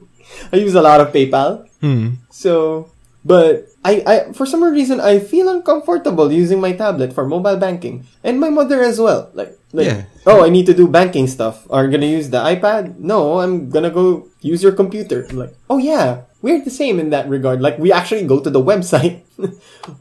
I use a lot of PayPal. Hmm. So, but I, I, for some reason, I feel uncomfortable using my tablet for mobile banking, and my mother as well. Like, like yeah. oh, I need to do banking stuff. Are you gonna use the iPad? No, I'm gonna go use your computer. I'm like, oh yeah, we're the same in that regard. Like, we actually go to the website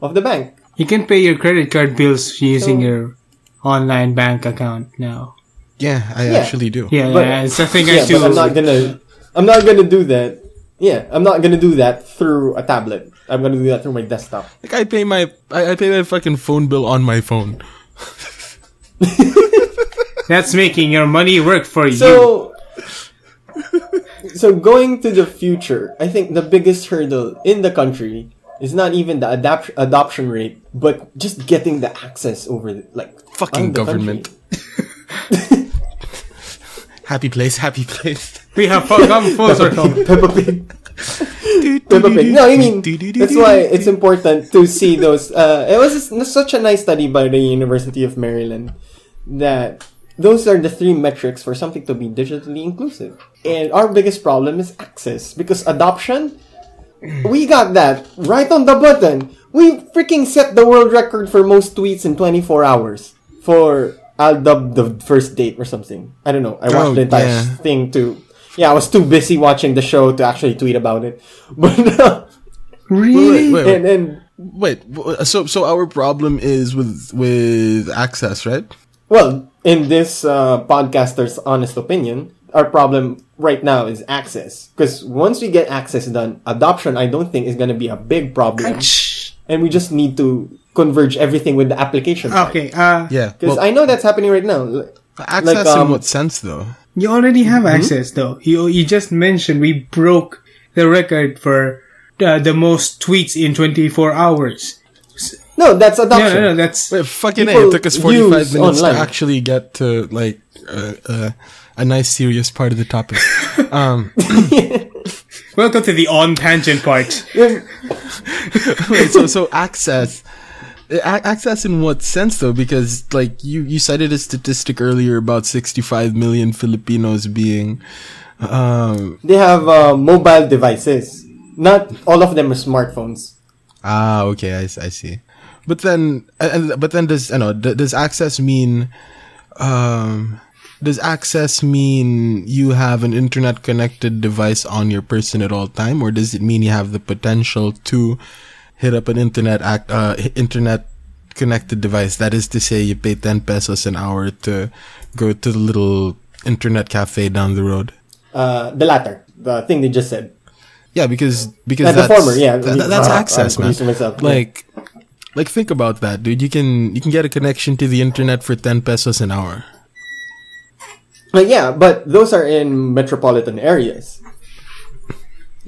of the bank. You can pay your credit card bills using so, your online bank account now. Yeah, I yeah. actually do. Yeah, but, yeah, it's a thing yeah, I do. But I'm not gonna, I'm not gonna do that. Yeah, I'm not gonna do that through a tablet. I'm gonna do that through my desktop. Like I pay my, I, I pay my fucking phone bill on my phone. That's making your money work for so, you. So going to the future, I think the biggest hurdle in the country is not even the adapt- adoption rate, but just getting the access over, the, like fucking the government. Happy place, happy place. We have come full circle. Peppa Pig. Peppa Pig. No, I mean, that's why it's important to see those. Uh, it was such a nice study by the University of Maryland that those are the three metrics for something to be digitally inclusive. And our biggest problem is access, because adoption, we got that right on the button. We freaking set the world record for most tweets in twenty-four hours for... I'll dub the first date or something. I don't know. I watched oh, the entire yeah. thing too. Yeah, I was too busy watching the show to actually tweet about it. But uh, really, wait, wait, wait. and and wait. So so our problem is with with access, right? Well, in this uh, podcaster's honest opinion, our problem right now is access. Because once we get access done, adoption I don't think is going to be a big problem, and we just need to converge everything with the application. Okay. Uh, yeah. Because well, I know that's happening right now. Access like, um, in what sense, though? You already have mm-hmm. access, though. You you just mentioned we broke the record for uh, the most tweets in twenty-four hours. No, that's adoption. No, no, no that's... Wait, fucking A, it took us forty-five minutes online. To actually get to, like, uh, uh, a nice, serious part of the topic. um... Welcome to the on-tangent part. Wait, so, so access... Access in what sense, though? Because, like, you, you cited a statistic earlier about sixty-five million Filipinos being... Um, they have uh, mobile devices. Not all of them are smartphones. Ah, okay, I, I see. But then, uh, but then does, I know, does access mean... Um, does access mean you have an internet-connected device on your person at all time? Or does it mean you have the potential to... hit up an internet act, uh, internet connected device? That is to say, you pay ten pesos an hour to go to the little internet cafe down the road. Uh, the latter, the thing they just said. Yeah, because because that's, the former, yeah, th- th- that's uh, access, uh, man. Myself, yeah. Like, like think about that, dude. You can you can get a connection to the internet for ten pesos an hour. But yeah, but those are in metropolitan areas.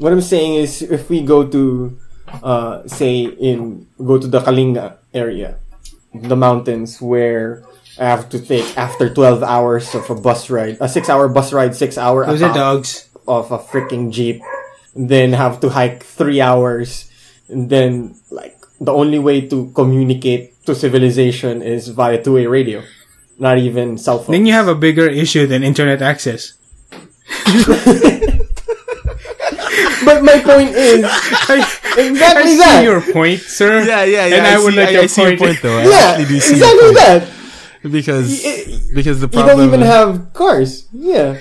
What I'm saying is, if we go to Uh, say in go to the Kalinga area, the mountains, where I have to take after twelve hours of a bus ride, a six-hour bus ride, six-hour those are dogs of a freaking jeep, then have to hike three hours, and then like the only way to communicate to civilization is via two-way radio, not even cell phone. Then you have a bigger issue than internet access. But my point is, I, exactly I that. I see your point, sir. Yeah, yeah, yeah. And I, I would see, like I, your I see point. Your point, though. I yeah, actually do see exactly your point. That. Because, it, because the problem... You don't even have cars. Yeah.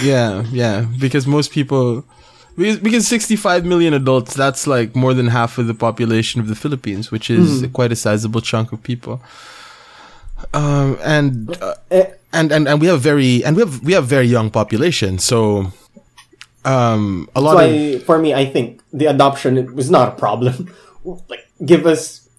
yeah, yeah. Because most people... Because, because sixty-five million adults, that's like more than half of the population of the Philippines, which is mm. quite a sizable chunk of people. Um, and, uh, and, and, and we have very, and we have, we have very young population, so... Um, a lot so I, of... for me, I think the adoption was not a problem. Like, give us,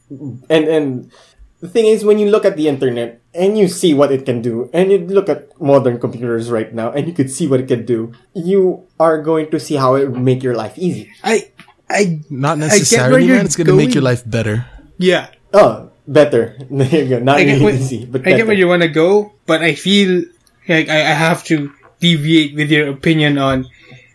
and and the thing is, when you look at the internet and you see what it can do, and you look at modern computers right now, and you could see what it can do, you are going to see how it would make your life easy. I, I, not necessarily. I get where you're man. It's going to make your life better. Yeah. Oh, Better. There you go. Not really what, easy, but better. I get where you want to go, but I feel like I, I have to deviate with your opinion on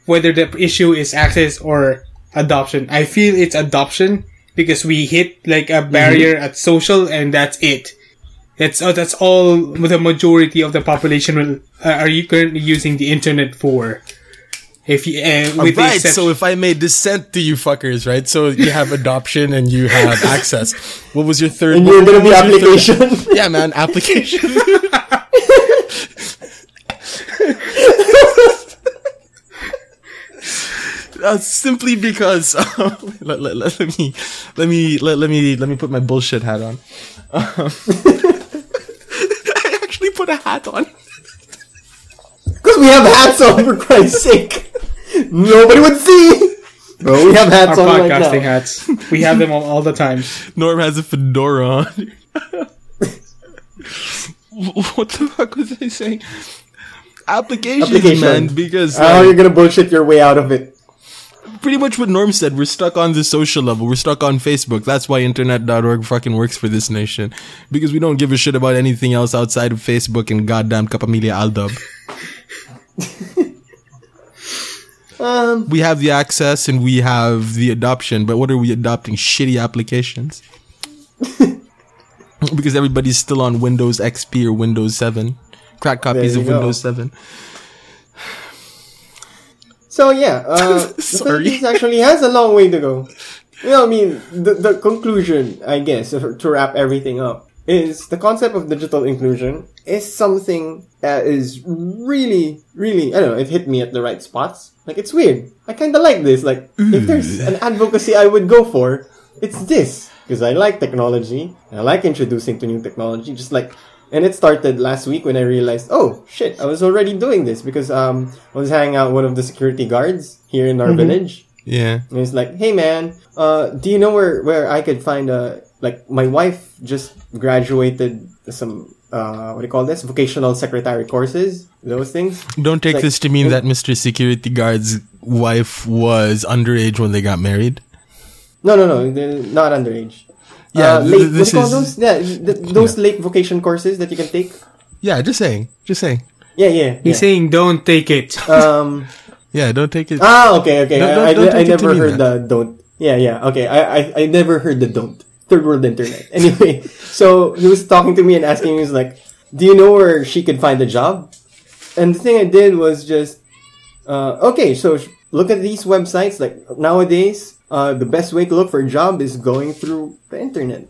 whether the issue is access or adoption. I feel it's adoption because we hit like a barrier mm-hmm. at social, and that's it. That's uh, that's all the majority of the population will, uh, are you currently using the internet for. If you, uh, with right, so if I made this sent to you fuckers, right? So you have adoption and you have access. What was your third? And you're going to be application. Third? Yeah, man, application. Uh, simply because um, let, let, let, let me let me let, let me let me put my bullshit hat on. Um, I actually put a hat on. Because we have hats on, for Christ's sake. Nobody would see. Bro, we have hats Our on right now. Our podcasting hats. We have them all, all the time. Norm has a fedora on. What the fuck was I saying? Application, Application. man. Because like, oh, you're going to bullshit your way out of it. Pretty much what Norm said. We're stuck on the social level. We're stuck on Facebook. That's why internet dot org fucking works for this nation. Because we don't give a shit about anything else outside of Facebook and goddamn Kapamilya Aldab. um, we have the access and we have the adoption, but what are we adopting? Shitty applications. Because everybody's still on Windows X P or Windows seven. Crack copies of go. Windows seven. So yeah, uh, Sorry. The actually has a long way to go. You know, I mean, the, the conclusion, I guess, to wrap everything up, is the concept of digital inclusion is something that is really, really, I don't know, it hit me at the right spots. Like, it's weird. I kind of like this. Like, Ooh. If there's an advocacy I would go for, it's this. Because I like technology. I like introducing to new technology. Just like... And it started last week when I realized, oh, shit, I was already doing this because um I was hanging out with one of the security guards here in our mm-hmm. village. Yeah. And he's like, hey, man, uh, do you know where, where I could find a... Like, my wife just graduated some, uh, what do you call this? Vocational secretary courses, those things. Don't take like, this to mean it, that Mister Security Guard's wife was underage when they got married. No, no, no, they're not underage. Yeah, uh, late, this what do you call is, those? Yeah, th- those yeah. late vocation courses that you can take. Yeah, just saying, just saying. Yeah, yeah. He's yeah. saying don't take it. Um. Yeah, don't take it. Ah, okay, okay. Don't, don't, I, don't I, I never heard that. the don't. Yeah, yeah. Okay, I, I, I never heard the don't. Third world internet. Anyway, so he was talking to me and asking me, he was like, do you know where she could find a job? And the thing I did was just, uh, okay, so sh- look at these websites. Like, nowadays, uh, the best way to look for a job is going through the internet.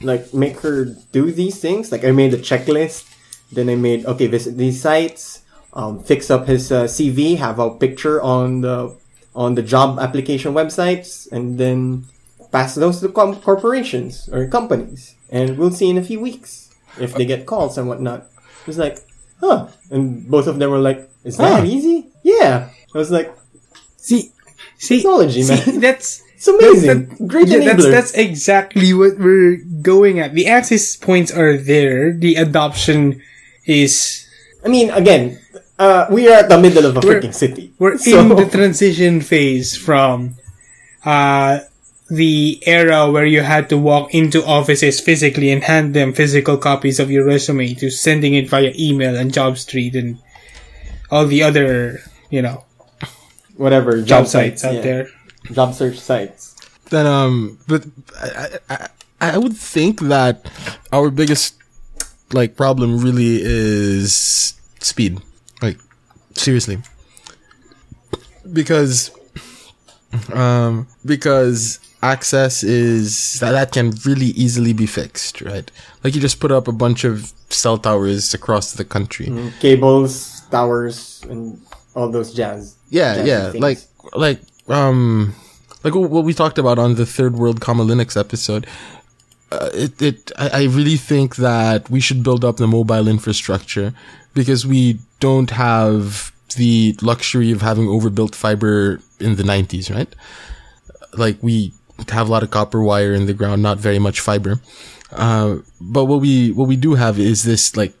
Like, make her do these things. Like, I made a checklist. Then I made, okay, visit these sites, um, fix up his uh, C V, have a picture on the, on the job application websites, and then pass those to com- corporations or companies, and we'll see in a few weeks if they get calls and whatnot. It was like, huh. And both of them were like, is that huh. easy? Yeah. I was like, see, see, technology, see, man. That's it's amazing. That's, that, Great yeah, that's, that's exactly what we're going at. The access points are there. The adoption is... I mean, again, uh, we are at the middle of a freaking city. We're so. in the transition phase from... uh. the era where you had to walk into offices physically and hand them physical copies of your resume to sending it via email and JobStreet and all the other, you know, whatever job, job sites, sites out yeah. there, job search sites. Then, um, but I, I, I would think that our biggest like problem really is speed. Like, seriously, because, um, because. access is that, that can really easily be fixed, right? Like, you just put up a bunch of cell towers across the country, mm, cables, towers, and all those jazz. Yeah, jazz yeah. Things. Like, like, um, like what we talked about on the Third World comma Linux episode. Uh, it, it. I, I really think that we should build up the mobile infrastructure because we don't have the luxury of having overbuilt fiber in the nineties, right? Like, we have a lot of copper wire in the ground, not very much fiber. Uh, but what we, what we do have is this, like,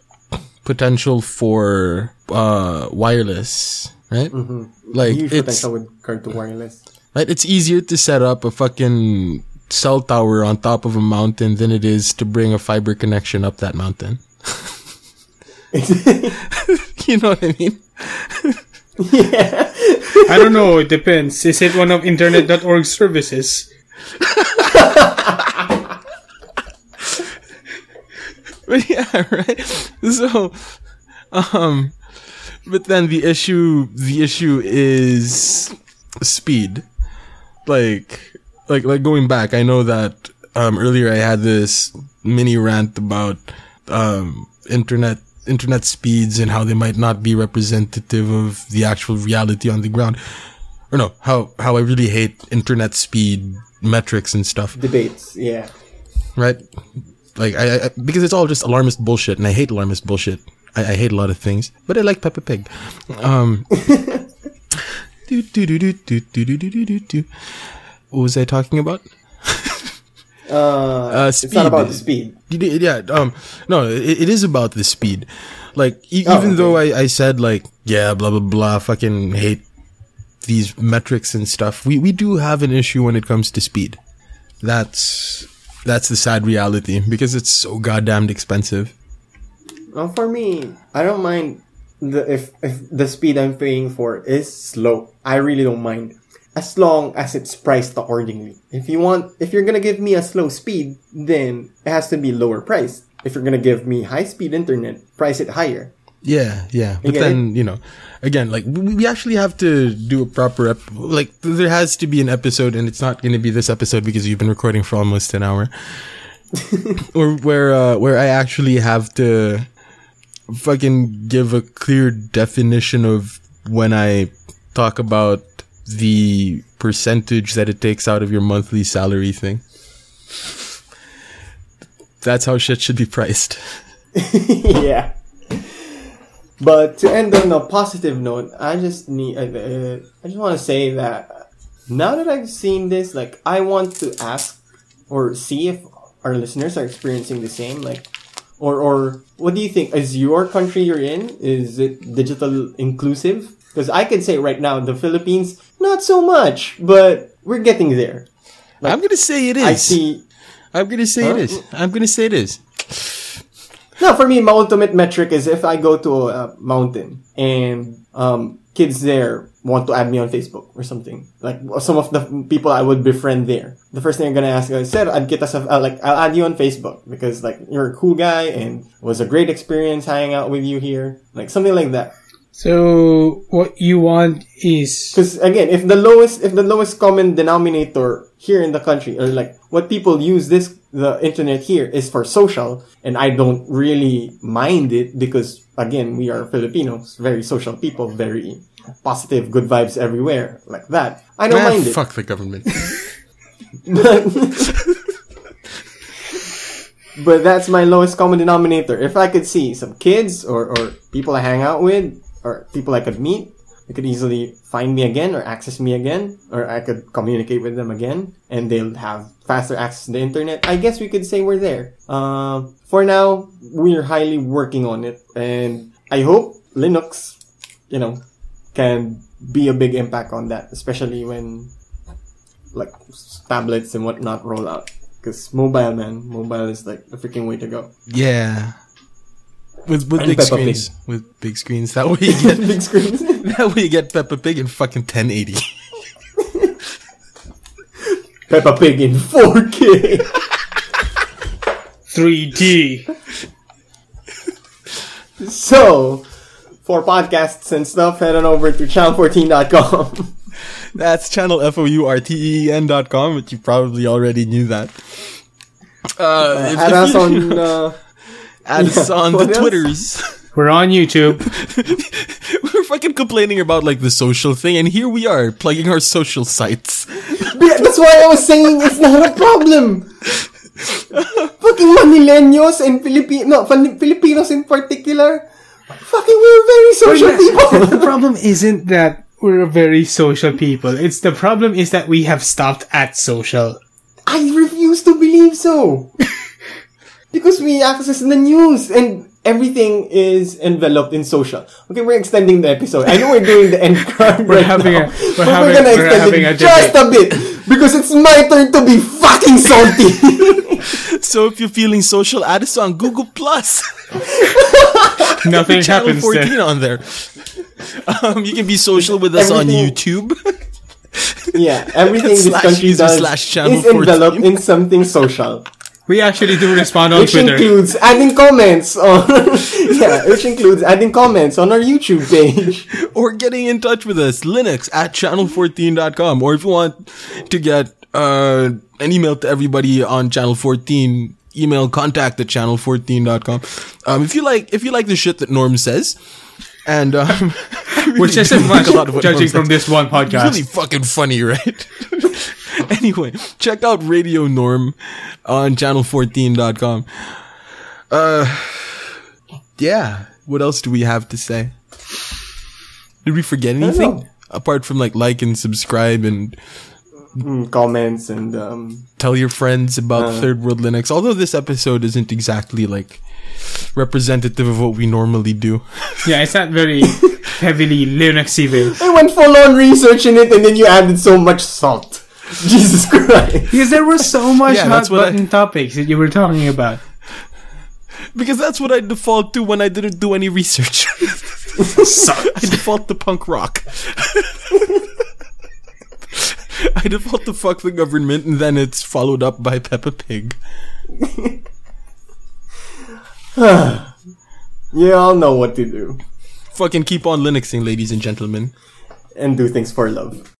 potential for, uh, wireless, right? Mm-hmm. Like, huge it's, potential with regard to wireless. Right? It's easier to set up a fucking cell tower on top of a mountain than it is to bring a fiber connection up that mountain. You know what I mean? Yeah. I don't know. It depends. Is it one of internet dot org services? But yeah, right. So, um, but then the issue, the issue is speed. Like, like, like going back, I know that, um, earlier I had this mini rant about, um, internet, internet speeds and how they might not be representative of the actual reality on the ground. Or no, how, how I really hate internet speed metrics and stuff. Debates, yeah. Right? Like, I, I, because it's all just alarmist bullshit, and I hate alarmist bullshit. I, I hate a lot of things, but I like Peppa Pig. Um, do, do, do, do, do, do, do, do, do. What was I talking about? uh, uh, speed. It's not about the speed. Yeah, um, no, it, it is about the speed. Like, e- oh, even okay. though I, I said, like, yeah, blah, blah, blah, fucking hate these metrics and stuff, we, we do have an issue when it comes to speed. That's... That's the sad reality, because it's so goddamn expensive. Well, for me, I don't mind the, if, if the speed I'm paying for is slow. I really don't mind. As long as it's priced accordingly. If you want, if you're gonna give me a slow speed, then it has to be lower priced. If you're gonna give me high-speed internet, price it higher. Yeah, yeah. You but then, it? you know, again, like, we actually have to do a proper, ep- like, there has to be an episode, and it's not going to be this episode because you've been recording for almost an hour. Or where, uh, where I actually have to fucking give a clear definition of when I talk about the percentage that it takes out of your monthly salary thing. That's how shit should be priced. Yeah. But to end on a positive note, I just need, uh, I just want to say that now that I've seen this, like, I want to ask or see if our listeners are experiencing the same, like, or, or what do you think? Is your country you're in, is it digital inclusive? Because I can say right now, the Philippines, not so much, but we're getting there. Like, I'm going to say it is. I see. I'm going to say huh? it is. I'm going to say it is. No, for me, my ultimate metric is if I go to a mountain and um, kids there want to add me on Facebook or something. Like, some of the people I would befriend there. The first thing I'm gonna ask is, sir, I'd get us a, uh, like, I'll add you on Facebook because, like, you're a cool guy and it was a great experience hanging out with you here. Like, something like that. So, what you want is... Because, again, if the lowest, if the lowest common denominator here in the country, or, like, what people use this, the internet here is for social, and I don't really mind it because, again, we are Filipinos, very social people, very positive, good vibes everywhere, like that. I don't ah, mind it. Fuck the government. But... But that's my lowest common denominator. If I could see some kids or, or people I hang out with or people I could meet, they could easily find me again or access me again, or I could communicate with them again and they'll have faster access to the internet. I guess we could say we're there. Uh, for now, we're highly working on it. And I hope Linux, you know, can be a big impact on that, especially when, like, tablets and whatnot roll out. Because mobile, man, mobile is like the freaking way to go. Yeah, with with and big Peppa screens, Pig. with big screens. That way you get big screens. That way you get Peppa Pig in fucking ten eighty. Peppa Pig in four K, three D. So, for podcasts and stuff, head on over to channel fourteen dot com. That's channel F O U R T E N dot com, which you probably already knew that. Uh, uh, add us you, on... Uh, add yeah, us on the else? Twitters. We're on YouTube. We're fucking complaining about, like, the social thing, and here we are, plugging our social sites. Yeah, that's why I was saying it's not a problem! Fucking millennials and Filipino, no, Filipinos in particular, fucking we're very social but people! The problem isn't that we're very social people. It's the problem is that we have stopped at social. I refuse to believe so. Because we access the news and everything is enveloped in social. Okay, we're extending the episode. I know we're doing the end card we're right having now, a, we're but having, we're gonna we're extend it a just a bit because it's my turn to be fucking salty. So if you're feeling social, add us on Google Plus. Nothing happens. Channel fourteen then. On there. Um, you can be social with us everything, on YouTube. Yeah, everything this country does is enveloped in something social. We actually do respond on which Twitter. Which includes adding comments on... yeah, which includes adding comments on our YouTube page. Or getting in touch with us, Linux at channel fourteen dot com. Or if you want to get uh, an email to everybody on Channel fourteen, email contact at channel fourteen dot com. Um, if you like, if you like the shit that Norm says... And, um, really which isn't much, a lot of judging from this one podcast. It's really fucking funny, right? Anyway, check out Radio Norm on channel fourteen dot com. Uh, yeah. What else do we have to say? Did we forget anything? Apart from like, like and subscribe and mm, comments and, um, tell your friends about uh, Third World Linux. Although this episode isn't exactly like, representative of what we normally do. Yeah, it's not very heavily Linuxy based. I went full on research in it, and then you added so much salt. Jesus Christ! Because there were so much yeah, hot button I... topics that you were talking about. Because that's what I default to when I didn't do any research. I default to punk rock. I default to fuck the government, and then it's followed up by Peppa Pig. You all know what to do. Fucking keep on Linuxing, ladies and gentlemen. And do things for love.